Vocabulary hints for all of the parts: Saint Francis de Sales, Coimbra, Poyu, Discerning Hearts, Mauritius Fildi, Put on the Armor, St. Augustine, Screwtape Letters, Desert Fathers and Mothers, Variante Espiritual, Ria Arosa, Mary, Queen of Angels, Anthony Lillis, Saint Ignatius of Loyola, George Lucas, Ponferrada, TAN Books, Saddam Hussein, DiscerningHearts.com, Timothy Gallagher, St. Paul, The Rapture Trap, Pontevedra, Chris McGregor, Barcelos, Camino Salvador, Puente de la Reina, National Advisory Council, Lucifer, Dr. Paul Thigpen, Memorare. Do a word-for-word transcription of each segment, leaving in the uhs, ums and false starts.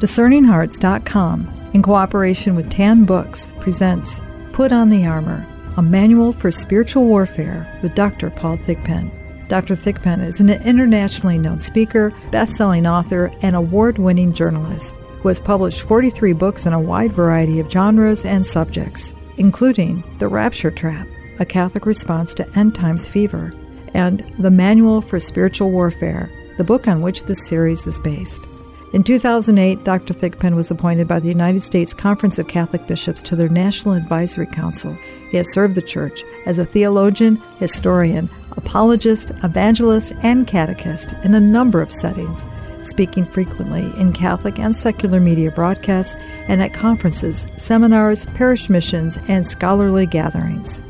Discerning Hearts dot com, in cooperation with T A N Books, presents Put on the Armor, a Manual for Spiritual Warfare with Doctor Paul Thigpen. Doctor Thigpen is an internationally known speaker, best-selling author, and award-winning journalist who has published forty-three books in a wide variety of genres and subjects, including The Rapture Trap, a Catholic Response to End Times Fever, and The Manual for Spiritual Warfare, the book on which this series is based. In two thousand eight, Doctor Thigpen was appointed by the United States Conference of Catholic Bishops to their National Advisory Council. He has served the Church as a theologian, historian, apologist, evangelist, and catechist in a number of settings, speaking frequently in Catholic and secular media broadcasts and at conferences, seminars, parish missions, and scholarly gatherings.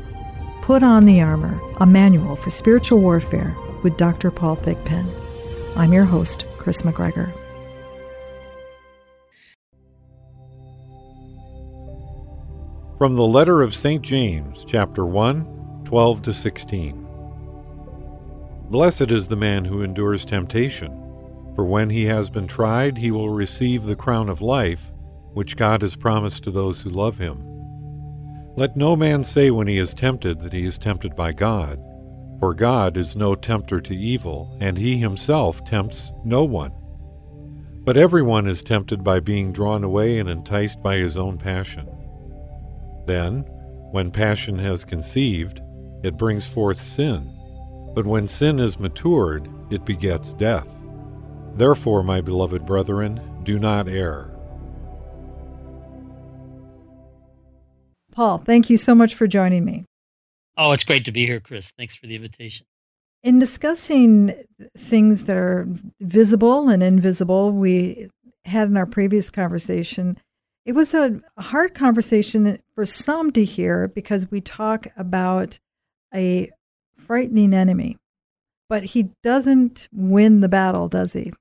Put on the Armor, a Manual for Spiritual Warfare with Doctor Paul Thigpen. I'm your host, Chris McGregor. From the letter of Saint James, chapter one, twelve to sixteen. Blessed is the man who endures temptation, for when he has been tried, he will receive the crown of life, which God has promised to those who love him. Let no man say when he is tempted that he is tempted by God, for God is no tempter to evil, and he himself tempts no one. But everyone is tempted by being drawn away and enticed by his own passion. Then, when passion has conceived, it brings forth sin. But when sin is matured, it begets death. Therefore, my beloved brethren, do not err. Paul, thank you so much for joining me. Oh, it's great to be here, Chris. Thanks for the invitation. In discussing things that are visible and invisible, we had in our previous conversation, it was a hard conversation for some to hear because we talk about a frightening enemy, but he doesn't win the battle, does he?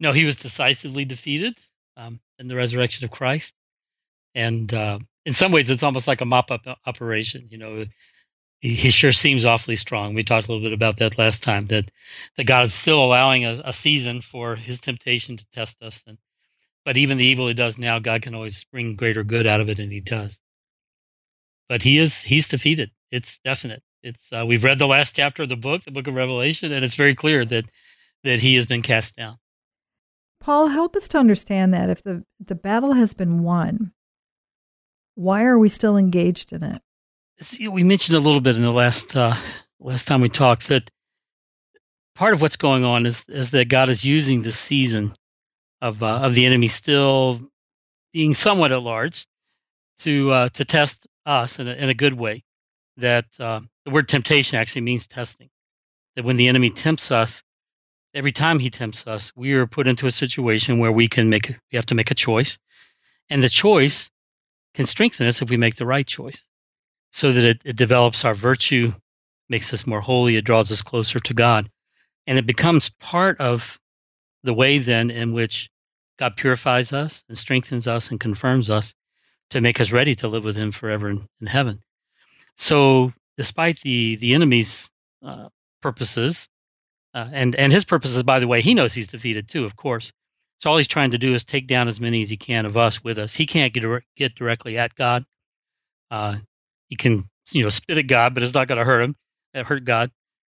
No, he was decisively defeated um, in the resurrection of Christ. And uh, in some ways, it's almost like a mop-up operation. You know, he, he sure seems awfully strong. We talked a little bit about that last time, that, that God is still allowing a, a season for his temptation to test us. And But even the evil he does now, God can always bring greater good out of it, and he does. But he is he's defeated. It's definite. It's uh, we've read the last chapter of the book, the book of Revelation, and it's very clear that that he has been cast down. Paul, help us to understand that if the, the battle has been won, why are we still engaged in it? See, we mentioned a little bit in the last uh, last time we talked that part of what's going on is is that God is using this season of uh, of the enemy still being somewhat at large to uh, to test us in a, in a good way. That uh, the word temptation actually means testing. That when the enemy tempts us, every time he tempts us, we are put into a situation where we can make we have to make a choice, and the choice can strengthen us if we make the right choice, so that it, it develops our virtue, makes us more holy, it draws us closer to God, and it becomes part of the way then in which God purifies us and strengthens us and confirms us to make us ready to live with him forever in, in heaven. So despite the the enemy's uh, purposes, uh, and, and his purposes, by the way, he knows he's defeated too, of course. So all he's trying to do is take down as many as he can of us with us. He can't get, get directly at God. Uh, he can, you know, spit at God, but it's not going to hurt him, it hurt God.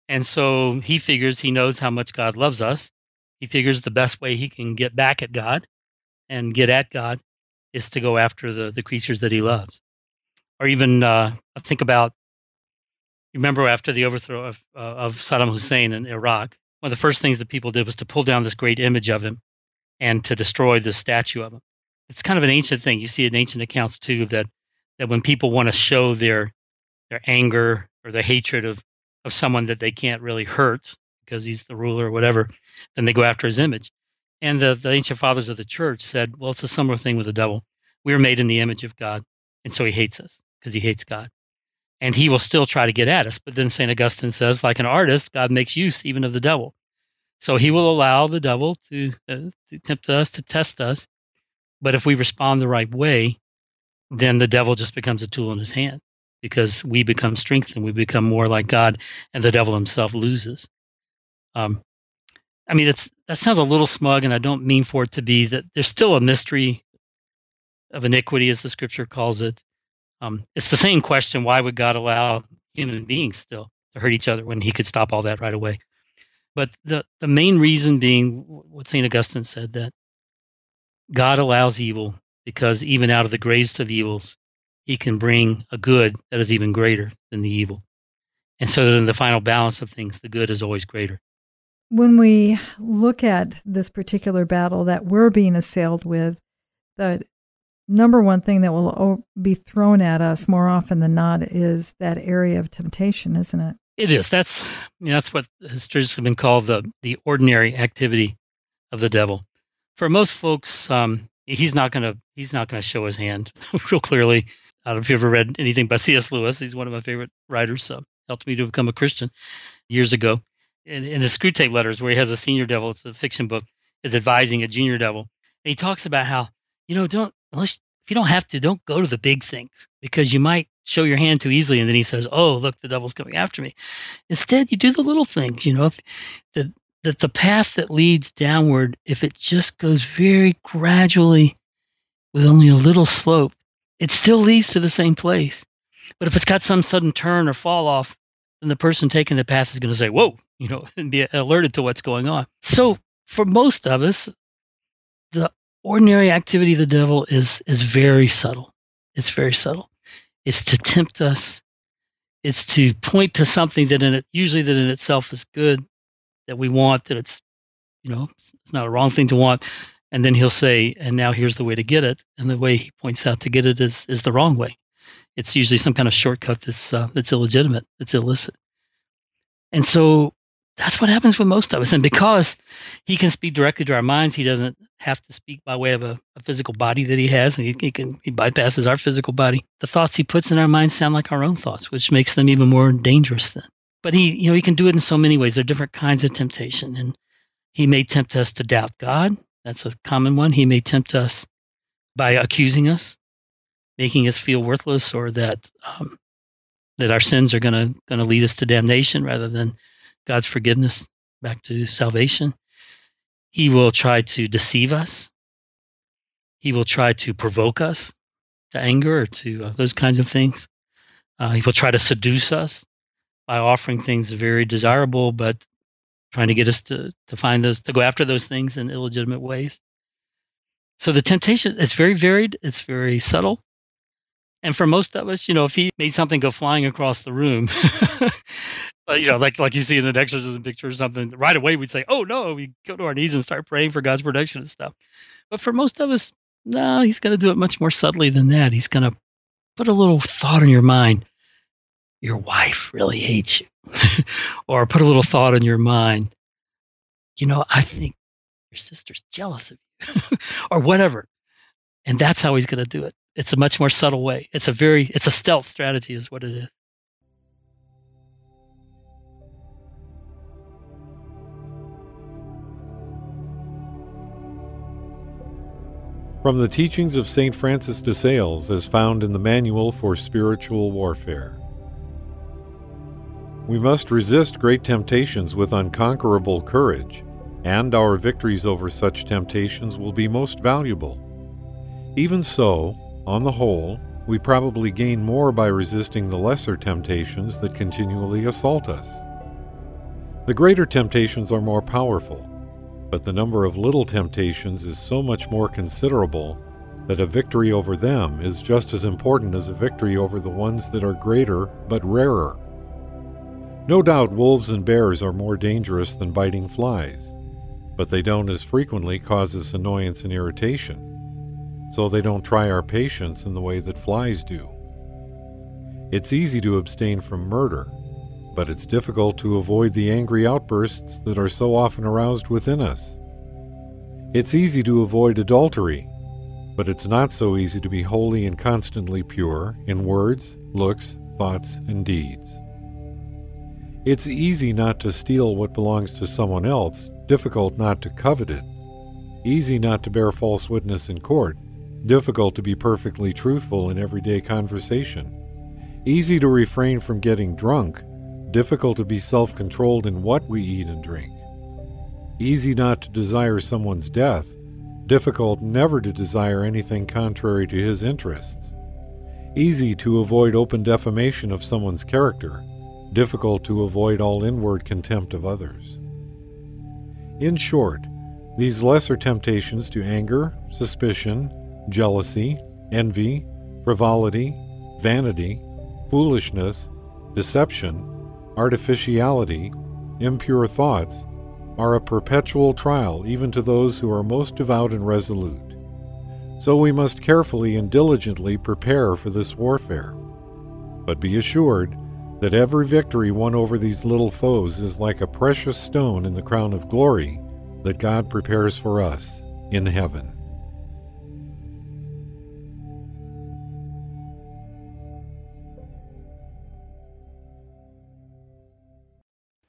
And so he figures he knows how much God loves us. He figures the best way he can get back at God and get at God is to go after the, the creatures that he loves. Or even uh, think about, remember after the overthrow of, uh, of Saddam Hussein in Iraq, one of the first things that people did was to pull down this great image of him and to destroy the statue of him. It's kind of an ancient thing. You see it in ancient accounts too, that, that when people want to show their their anger or their hatred of, of someone that they can't really hurt, because he's the ruler or whatever, then they go after his image. And the, the ancient fathers of the church said, well, it's a similar thing with the devil. We are made in the image of God, and so he hates us because he hates God. And he will still try to get at us. But then Saint Augustine says, like an artist, God makes use even of the devil. So he will allow the devil to, uh, to tempt us, to test us. But if we respond the right way, then the devil just becomes a tool in his hand because we become strengthened, we become more like God, and the devil himself loses. Um, I mean, it's that sounds a little smug, and I don't mean for it to be, that there's still a mystery of iniquity, as the scripture calls it. Um, it's the same question, why would God allow human beings still to hurt each other when he could stop all that right away? But the, the main reason being what Saint Augustine said, that God allows evil because even out of the greatest of evils, he can bring a good that is even greater than the evil. And so that in the final balance of things, the good is always greater. When we look at this particular battle that we're being assailed with, the number one thing that will be thrown at us more often than not is that area of temptation, isn't it? It is. That's you know, that's what has traditionally been called the, the ordinary activity of the devil. For most folks, um, he's not gonna he's not gonna show his hand real clearly. I don't know if you've ever read anything by C S Lewis. He's one of my favorite writers, so helped me to become a Christian years ago. In, in the Screwtape Letters, where he has a senior devil, it's a fiction book, is advising a junior devil, and he talks about how you know don't unless if you don't have to, don't go to the big things because you might show your hand too easily, and then he says, "Oh, look, the devil's coming after me." Instead, you do the little things. You know, if the that the path that leads downward, if it just goes very gradually with only a little slope, it still leads to the same place. But if it's got some sudden turn or fall off, then the person taking the path is going to say, whoa, you know, and be alerted to what's going on. So for most of us, the ordinary activity of the devil is is very subtle. It's very subtle. It's to tempt us. It's to point to something that in it, usually that in itself is good, that we want, that it's, you know, it's not a wrong thing to want. And then he'll say, and now here's the way to get it. And the way he points out to get it is is the wrong way. It's usually some kind of shortcut that's uh, that's illegitimate, that's illicit. And so that's what happens with most of us. And because he can speak directly to our minds, he doesn't have to speak by way of a, a physical body that he has. And he, he can he bypasses our physical body. The thoughts he puts in our minds sound like our own thoughts, which makes them even more dangerous then. But he, you know, he can do it in so many ways. There are different kinds of temptation. And he may tempt us to doubt God. That's a common one. He may tempt us by accusing us, making us feel worthless, or that um, that our sins are gonna gonna lead us to damnation rather than God's forgiveness back to salvation. He will try to deceive us. He will try to provoke us to anger or to uh, those kinds of things. Uh, he will try to seduce us by offering things very desirable, but trying to get us to to find those, to go after those things in illegitimate ways. So the temptation, it's very varied. It's very subtle. And for most of us, you know, if he made something go flying across the room, you know, like like you see in an exorcism picture or something, right away we'd say, oh, no, we go to our knees and start praying for God's protection and stuff. But for most of us, no, he's going to do it much more subtly than that. He's going to put a little thought in your mind. Your wife really hates you. Or put a little thought in your mind. You know, I think your sister's jealous of you or whatever. And that's how he's going to do it. It's a much more subtle way. It's a very, it's a stealth strategy is what it is. From the teachings of Saint Francis de Sales as found in the Manual for Spiritual Warfare. We must resist great temptations with unconquerable courage, and our victories over such temptations will be most valuable. Even so, on the whole, we probably gain more by resisting the lesser temptations that continually assault us. The greater temptations are more powerful, but the number of little temptations is so much more considerable that a victory over them is just as important as a victory over the ones that are greater but rarer. No doubt wolves and bears are more dangerous than biting flies, but they don't as frequently cause us annoyance and irritation. So they don't try our patience in the way that flies do. It's easy to abstain from murder, but it's difficult to avoid the angry outbursts that are so often aroused within us. It's easy to avoid adultery, but it's not so easy to be holy and constantly pure in words, looks, thoughts, and deeds. It's easy not to steal what belongs to someone else, difficult not to covet it, easy not to bear false witness in court, difficult to be perfectly truthful in everyday conversation. Easy to refrain from getting drunk. Difficult to be self-controlled in what we eat and drink. Easy not to desire someone's death, difficult never to desire anything contrary to his interests. Easy to avoid open defamation of someone's character, difficult to avoid all inward contempt of others. In short, these lesser temptations to anger, suspicion, jealousy, envy, frivolity, vanity, foolishness, deception, artificiality, impure thoughts, are a perpetual trial even to those who are most devout and resolute. So we must carefully and diligently prepare for this warfare. But be assured that every victory won over these little foes is like a precious stone in the crown of glory that God prepares for us in heaven.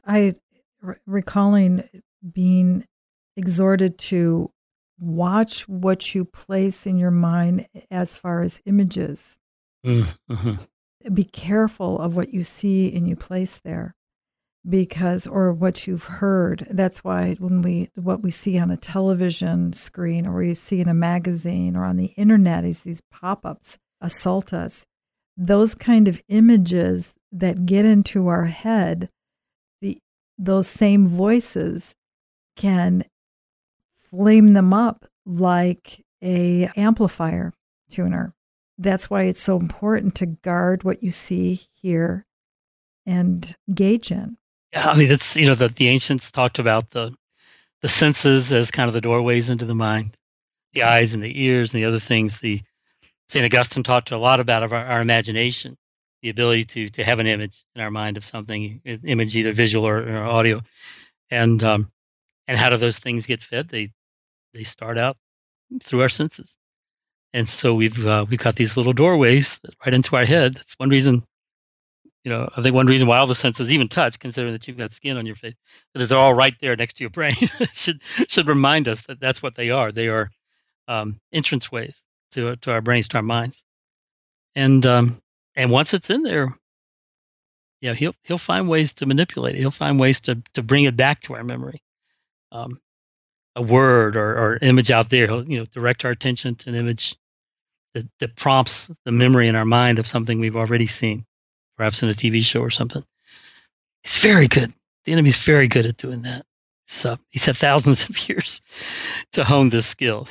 I r- recalling being exhorted to watch what you place in your mind as far as images. Mm-hmm. Be careful of what you see and you place there, because, or what you've heard. That's why when we, what we see on a television screen, or you see in a magazine or on the internet, is these pop-ups assault us. Those kind of images that get into our head, the those same voices can flame them up like a amplifier tuner. That's why it's so important to guard what you see, hear, and engage in. Yeah, I mean, that's, you know, the, the ancients talked about the the senses as kind of the doorways into the mind, the eyes and the ears and the other things. The Saint Augustine talked a lot about our, our imagination, the ability to to have an image in our mind of something, image either visual or, or audio, and um, and how do those things get fed? They They start out through our senses, and so we've uh, we've got these little doorways right into our head. That's one reason, you know, I think one reason why all the senses, even touch, considering that you've got skin on your face, that they're all right there next to your brain, should should remind us that that's what they are. They are um, entranceways to to our brains, to our minds, and um, and once it's in there, you know, he'll he'll find ways to manipulate it. He'll find ways to to bring it back to our memory. Um, A word or, or image out there, you know, direct our attention to an image that, that prompts the memory in our mind of something we've already seen, perhaps in a T V show or something. He's very good. The enemy's very good at doing that. So he's had thousands of years to hone this skill.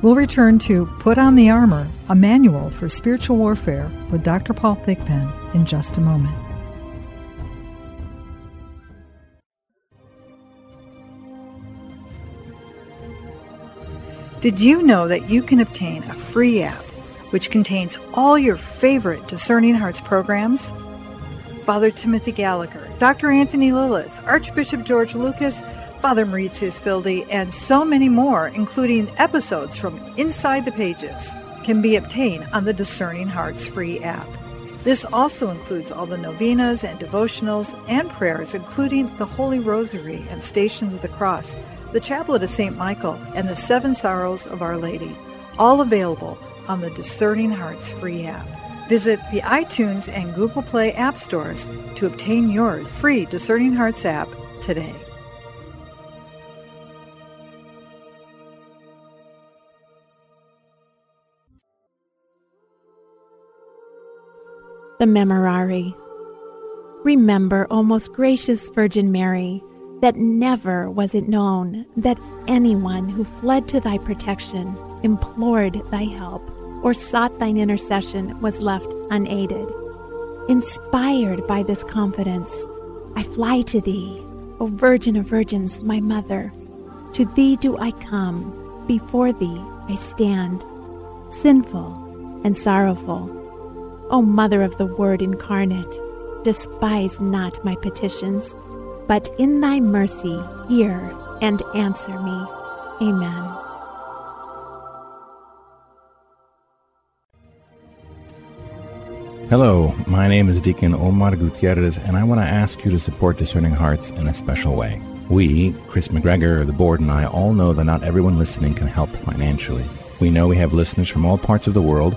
We'll return to Put on the Armor, a manual for spiritual warfare with Doctor Paul Thigpen in just a moment. Did you know that you can obtain a free app which contains all your favorite Discerning Hearts programs? Father Timothy Gallagher, Doctor Anthony Lillis, Archbishop George Lucas, Father Mauritius Fildi, and so many more, including episodes from Inside the Pages, can be obtained on the Discerning Hearts free app. This also includes all the novenas and devotionals and prayers, including the Holy Rosary and Stations of the Cross, the Chaplet of Saint Michael, and the Seven Sorrows of Our Lady, all available on the Discerning Hearts free app. Visit the iTunes and Google Play app stores to obtain your free Discerning Hearts app today. The Memorare. Remember, O most gracious Virgin Mary, that never was it known that anyone who fled to thy protection, implored thy help, or sought thine intercession was left unaided. Inspired by this confidence, I fly to thee, O Virgin of Virgins, my Mother. To thee do I come, before thee I stand, sinful and sorrowful. O Mother of the Word incarnate, despise not my petitions, but in thy mercy, hear and answer me. Amen. Hello, my name is Deacon Omar Gutierrez, and I want to ask you to support Discerning Hearts in a special way. We, Chris McGregor, the board, and I all know that not everyone listening can help financially. We know we have listeners from all parts of the world,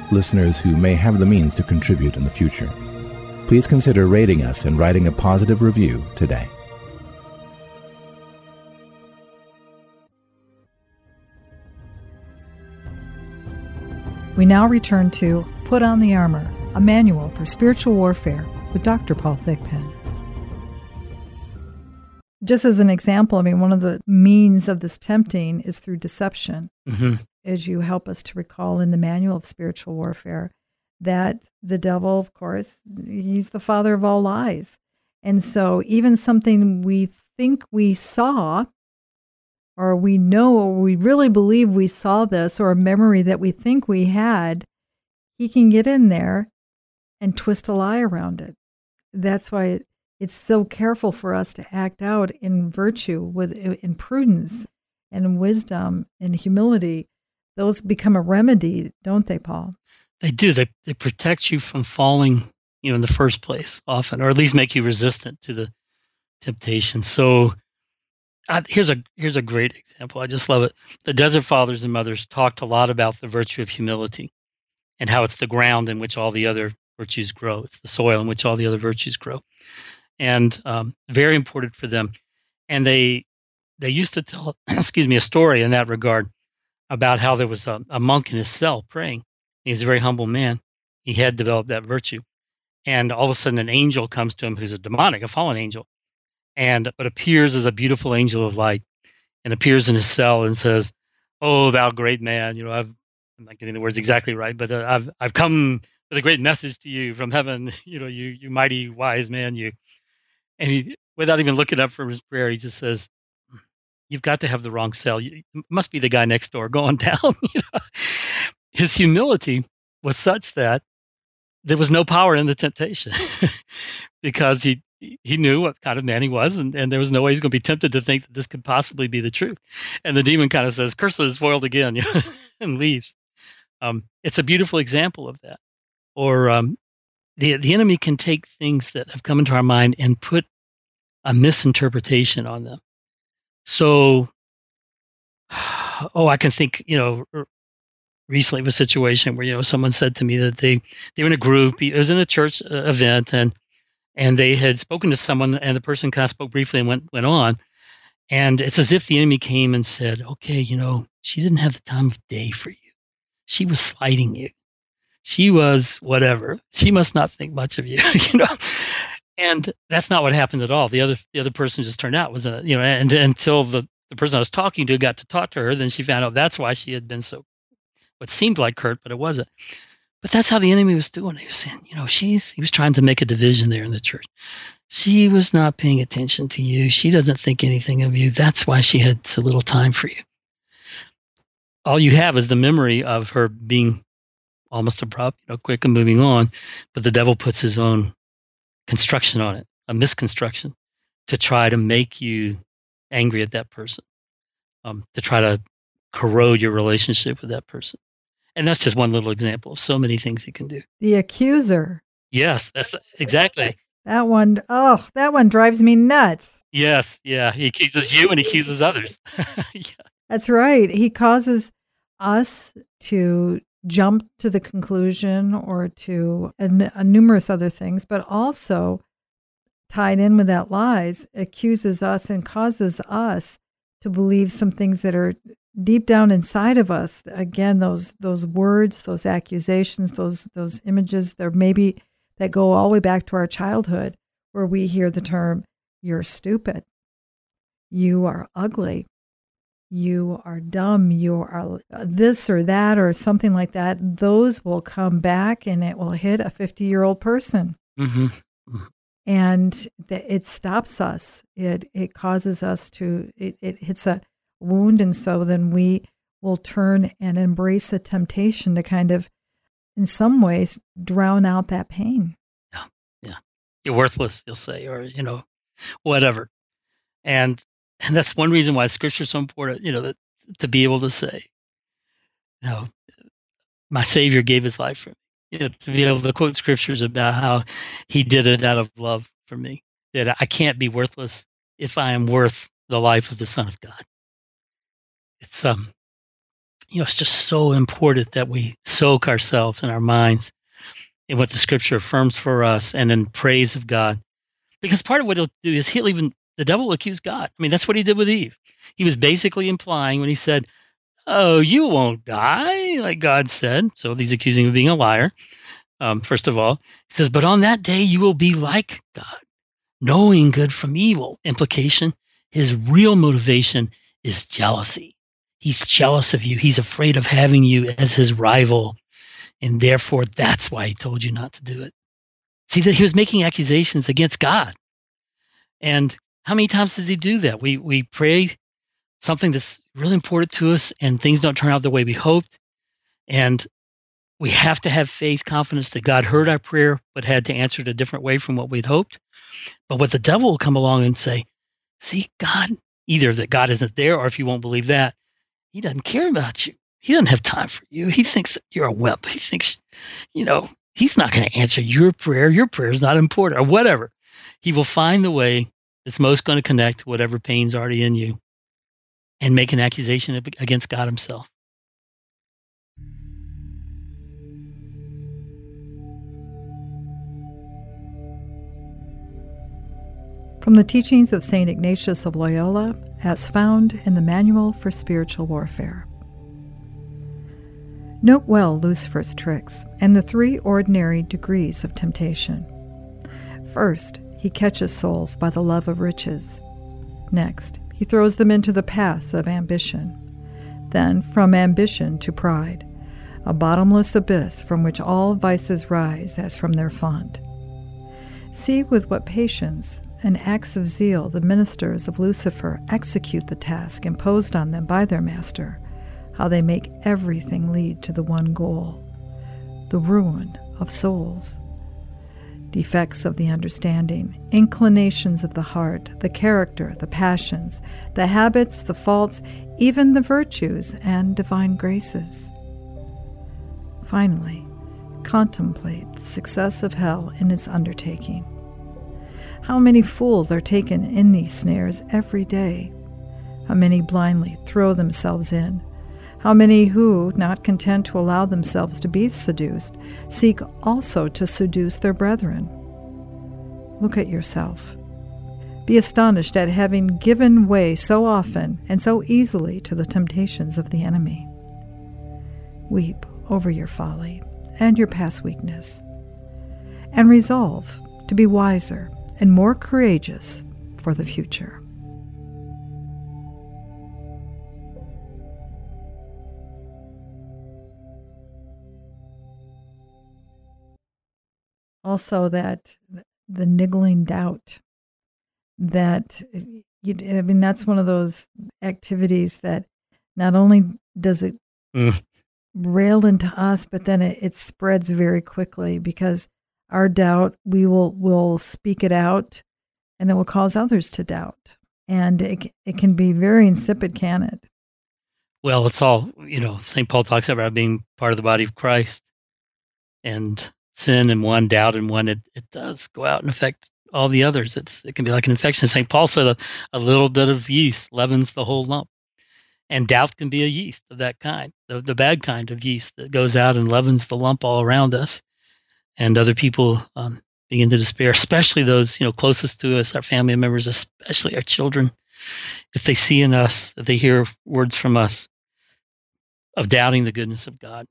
listeners who may have the means to contribute in the future. Please consider rating us and writing a positive review today. We now return to Put on the Armor, a manual for spiritual warfare with Doctor Paul Thigpen. Just as an example, I mean, one of the means of this tempting is through deception, mm-hmm. as you help us to recall in the Manual of Spiritual Warfare, that the devil, of course, he's the father of all lies. And so even something we think we saw, or we know, or we really believe we saw this, or a memory that we think we had, he can get in there and twist a lie around it. That's why it's so careful for us to act out in virtue, with in prudence and wisdom and humility. Those become a remedy, don't they, Paul? They do. They they protect you from falling, you know, in the first place often, or at least make you resistant to the temptation. So I, here's a here's a great example. I just love it. The Desert Fathers and Mothers talked a lot about the virtue of humility and how it's the ground in which all the other virtues grow. It's the soil in which all the other virtues grow, and um, very important for them. And they they used to tell, excuse me, a story in that regard about how there was a, a monk in his cell praying. He was a very humble man. He had developed that virtue. And all of a sudden, an angel comes to him who's a demonic, a fallen angel, and but appears as a beautiful angel of light and appears in his cell and says, "Oh, thou great man, you know, I've, I'm not getting the words exactly right, but uh, I've I've come with a great message to you from heaven, you know, you you mighty wise man, you." And he, without even looking up from his prayer, he just says, "You've got to have the wrong cell. You it must be the guy next door. Go on down." You know? His humility was such that there was no power in the temptation because he he knew what kind of man he was, and, and there was no way he's going to be tempted to think that this could possibly be the truth. And the demon kind of says, "Curse is foiled again," you know, and leaves. Um, it's a beautiful example of that. Or um, the the enemy can take things that have come into our mind and put a misinterpretation on them. So, oh, I can think, you know, recently of a situation where, you know, someone said to me that they, they were in a group, it was in a church uh, event, and and they had spoken to someone, and the person kind of spoke briefly and went, went on. And it's as if the enemy came and said, "Okay, you know, she didn't have the time of day for you. She was slighting you. She was whatever. She must not think much of you," you know. And that's not what happened at all. The other the other person just turned out was a, you know, and, and until the, the person I was talking to got to talk to her, then she found out that's why she had been so, what seemed like hurt, but it wasn't. But that's how the enemy was doing. He was saying, you know, she's, he was trying to make a division there in the church. She was not paying attention to you. She doesn't think anything of you. That's why she had so little time for you. All you have is the memory of her being almost abrupt, you know, quick and moving on. But the devil puts his own construction on it, a misconstruction, to try to make you angry at that person, um, to try to corrode your relationship with that person. And that's just one little example of so many things he can do. The accuser. Yes, that's exactly. That one, oh, that one drives me nuts. Yes, yeah. He accuses you and he accuses others. Yeah. That's right. He causes us to jump to the conclusion or to and, uh, numerous other things, but also tied in with that lies, accuses us and causes us to believe some things that are deep down inside of us. Again, those those words, those accusations, those those images there maybe that go all the way back to our childhood, where we hear the term, "You're stupid, you are ugly, you are dumb, you are this or that," or something like that. Those will come back and it will hit a fifty-year-old person. Mm-hmm. And it stops us. It it causes us to, it, it hits a wound, and so then we will turn and embrace a temptation to kind of, in some ways, drown out that pain. Yeah, yeah. You're worthless, you'll say, or, you know, whatever. And and that's one reason why Scripture is so important, you know, that, to be able to say, you know, my Savior gave his life for me. You know, to be able to quote Scriptures about how he did it out of love for me, that I can't be worthless if I am worth the life of the Son of God. It's, um, you know, it's just so important that we soak ourselves in our minds in what the Scripture affirms for us and in praise of God. Because part of what he'll do is he'll even, the devil will accuse God. I mean, that's what he did with Eve. He was basically implying when he said, oh, you won't die, like God said. So he's accusing him of being a liar, um, first of all. He says, but on that day you will be like God, knowing good from evil. Implication, his real motivation is jealousy. He's jealous of you. He's afraid of having you as his rival. And therefore, that's why he told you not to do it. See, that he was making accusations against God. And how many times does he do that? We we pray something that's really important to us, and things don't turn out the way we hoped. And we have to have faith, confidence that God heard our prayer, but had to answer it a different way from what we'd hoped. But what the devil will come along and say, see, God, either that God isn't there, or if you won't believe that, he doesn't care about you. He doesn't have time for you. He thinks that you're a wimp. He thinks, you know, he's not going to answer your prayer. Your prayer is not important, or whatever. He will find the way that's most going to connect to whatever pain's already in you and make an accusation against God himself. From the teachings of Saint Ignatius of Loyola, as found in the Manual for Spiritual Warfare. Note well Lucifer's tricks and the three ordinary degrees of temptation. First, he catches souls by the love of riches. Next, he throws them into the paths of ambition. Then, from ambition to pride, a bottomless abyss from which all vices rise as from their font. See with what patience and acts of zeal the ministers of Lucifer execute the task imposed on them by their master, how they make everything lead to the one goal, the ruin of souls. Defects of the understanding, inclinations of the heart, the character, the passions, the habits, the faults, even the virtues and divine graces. Finally, contemplate the success of hell in its undertaking. How many fools are taken in these snares every day? How many blindly throw themselves in? How many who, not content to allow themselves to be seduced, seek also to seduce their brethren? Look at yourself. Be astonished at having given way so often and so easily to the temptations of the enemy. Weep over your folly and your past weakness, and resolve to be wiser and more courageous for the future. Also, that the niggling doubt, that, you, I mean, that's one of those activities that not only does it mm. rail into us, but then it, it spreads very quickly, because our doubt, we will will speak it out, and it will cause others to doubt. And it it can be very insipid, can it? Well, it's all, you know, Saint Paul talks about being part of the body of Christ, and sin in one, doubt in one, it, it does go out and affect all the others. It's It can be like an infection. Saint Paul said a, a little bit of yeast leavens the whole lump. And doubt can be a yeast of that kind, the, the bad kind of yeast that goes out and leavens the lump all around us. And other people um, begin to despair, especially those, you know, closest to us, our family members, especially our children. If they see in us, if they hear words from us of doubting the goodness of God,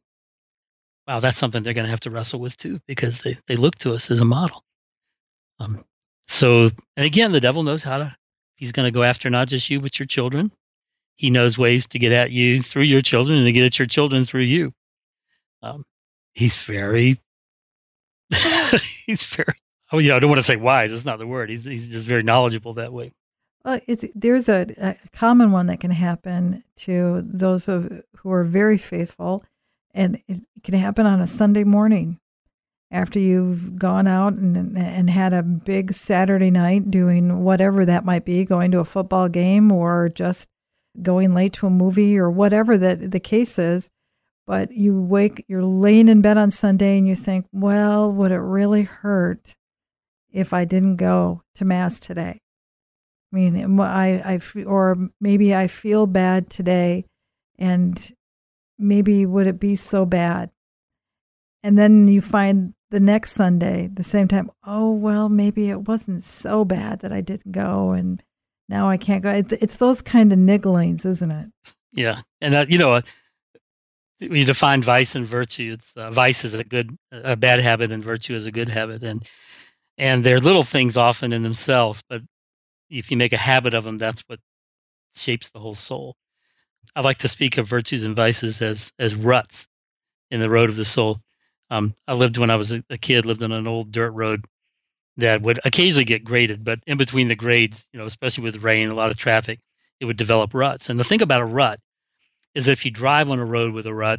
wow, that's something they're going to have to wrestle with too, because they, they look to us as a model. Um, so, and again, the devil knows how to, he's going to go after not just you, but your children. He knows ways to get at you through your children and to get at your children through you. Um, he's very... he's very, oh, you know, I don't want to say wise. It's not the word. He's he's just very knowledgeable that way. Well, it's, there's a, a common one that can happen to those of who are very faithful, and it can happen on a Sunday morning. after you've gone out and and had a big Saturday night doing whatever that might be, going to a football game or just going late to a movie or whatever that the case is. But you wake, you're laying in bed on Sunday and you think, well, would it really hurt if I didn't go to Mass today? I mean, I, I, or maybe I feel bad today, and maybe would it be so bad? And then you find the next Sunday, the same time, oh, well, maybe it wasn't so bad that I didn't go, and now I can't go. It's those kind of nigglings, isn't it? Yeah. And, that, you know, we define vice and virtue. It's uh, vice is a good, a bad habit, and virtue is a good habit. And, and they're little things often in themselves, but if you make a habit of them, that's what shapes the whole soul. I like to speak of virtues and vices as as ruts in the road of the soul. Um, I lived when I was a kid, lived on an old dirt road that would occasionally get graded, but in between the grades, you know, especially with rain, a lot of traffic, it would develop ruts. And the thing about a rut is that if you drive on a road with a rut,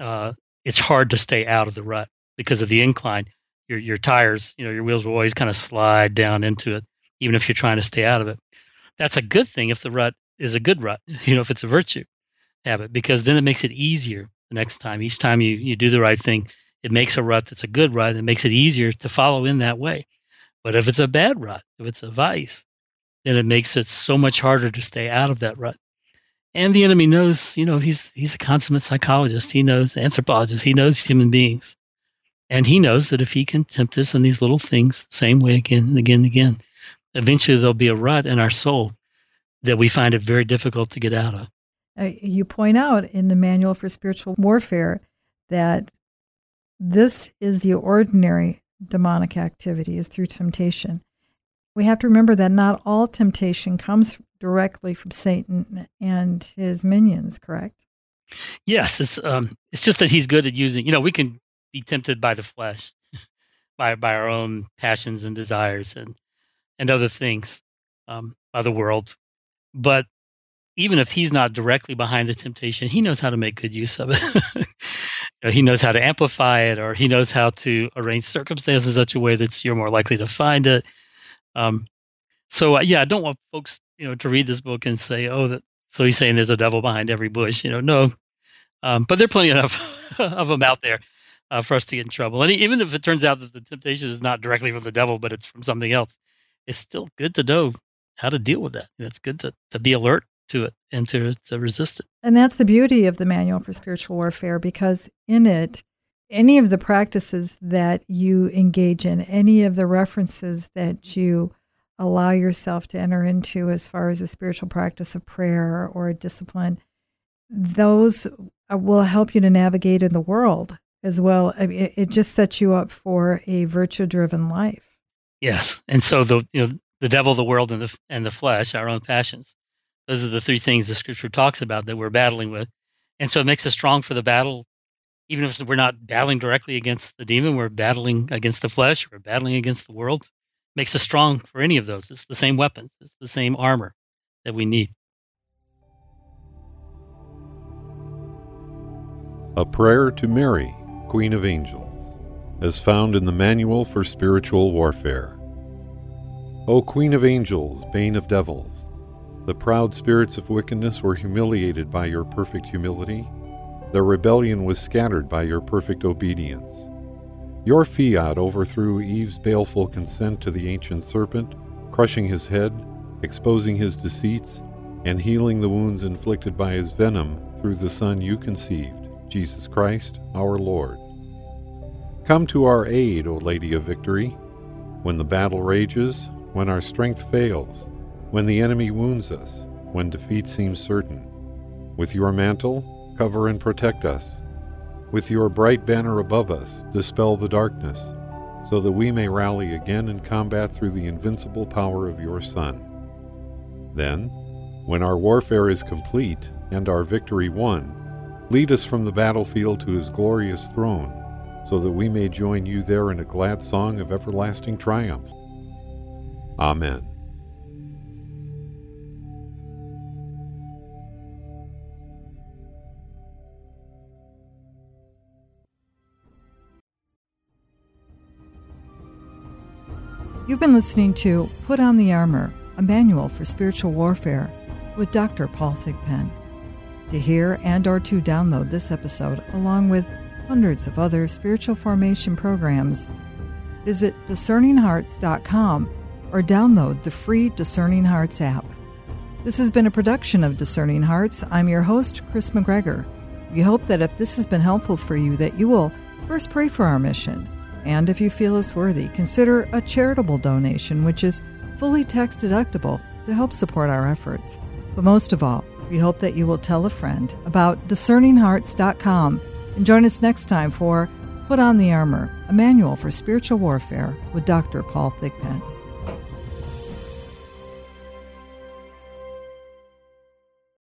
uh, it's hard to stay out of the rut because of the incline. Your your tires, you know, your wheels will always kind of slide down into it, even if you're trying to stay out of it. That's a good thing if the rut is a good rut, you know, if it's a virtue habit, because then it makes it easier the next time. Each time you, you do the right thing, it makes a rut that's a good rut. It makes it easier to follow in that way. But if it's a bad rut, if it's a vice, then it makes it so much harder to stay out of that rut. And the enemy knows, you know, he's he's a consummate psychologist. He knows anthropologists. He knows human beings. And he knows that if he can tempt us in these little things the same way again and again and again, eventually there'll be a rut in our soul that we find it very difficult to get out of. Uh, you point out in the Manual for Spiritual Warfare that this is the ordinary demonic activity, is through temptation. We have to remember that not all temptation comes directly from Satan and his minions, correct? Yes, it's um, it's just that he's good at using, you know, we can be tempted by the flesh, by by our own passions and desires and and other things, um, by the world. But even if he's not directly behind the temptation, he knows how to make good use of it. You know, he knows how to amplify it, or he knows how to arrange circumstances in such a way that you're more likely to find it. Um, so, uh, yeah, I don't want folks, you know, to read this book and say, oh, that, so he's saying there's a devil behind every bush. You know, no. Um, but there are plenty enough of them out there uh, for us to get in trouble. And even if it turns out that the temptation is not directly from the devil, but it's from something else, it's still good to know how to deal with that. And it's good to, to be alert to it and to, to resist it. And that's the beauty of the Manual for Spiritual Warfare, because in it, any of the practices that you engage in, any of the references that you allow yourself to enter into as far as a spiritual practice of prayer or a discipline, those will help you to navigate in the world as well. I mean, it just sets you up for a virtue-driven life. Yes. And so the, you know, the devil, the world, and the and the flesh, our own passions. Those are the three things the scripture talks about that we're battling with. And so it makes us strong for the battle. Even if we're not battling directly against the demon, we're battling against the flesh, we're battling against the world. It makes us strong for any of those. It's the same weapons. It's the same armor that we need. A Prayer to Mary, Queen of Angels, as found in the Manual for Spiritual Warfare. O Queen of Angels, bane of devils, the proud spirits of wickedness were humiliated by your perfect humility. Their rebellion was scattered by your perfect obedience. Your fiat overthrew Eve's baleful consent to the ancient serpent, crushing his head, exposing his deceits, and healing the wounds inflicted by his venom through the Son you conceived, Jesus Christ, our Lord. Come to our aid, O Lady of Victory, when the battle rages, when our strength fails, when the enemy wounds us, when defeat seems certain. With your mantle, cover and protect us. With your bright banner above us, dispel the darkness, so that we may rally again in combat through the invincible power of your Son. Then, when our warfare is complete and our victory won, lead us from the battlefield to his glorious throne, so that we may join you there in a glad song of everlasting triumph. Amen. You've been listening to Put on the Armor, a manual for spiritual warfare with Doctor Paul Thigpen. To hear and or to download this episode, along with hundreds of other spiritual formation programs, visit discerning hearts dot com or download the free Discerning Hearts app. This has been a production of Discerning Hearts. I'm your host, Chris McGregor. We hope that if this has been helpful for you, that you will first pray for our mission. And if you feel us worthy, consider a charitable donation, which is fully tax deductible, to help support our efforts. But most of all, we hope that you will tell a friend about discerning hearts dot com and join us next time for Put on the Armor, a manual for spiritual warfare with Doctor Paul Thigpen.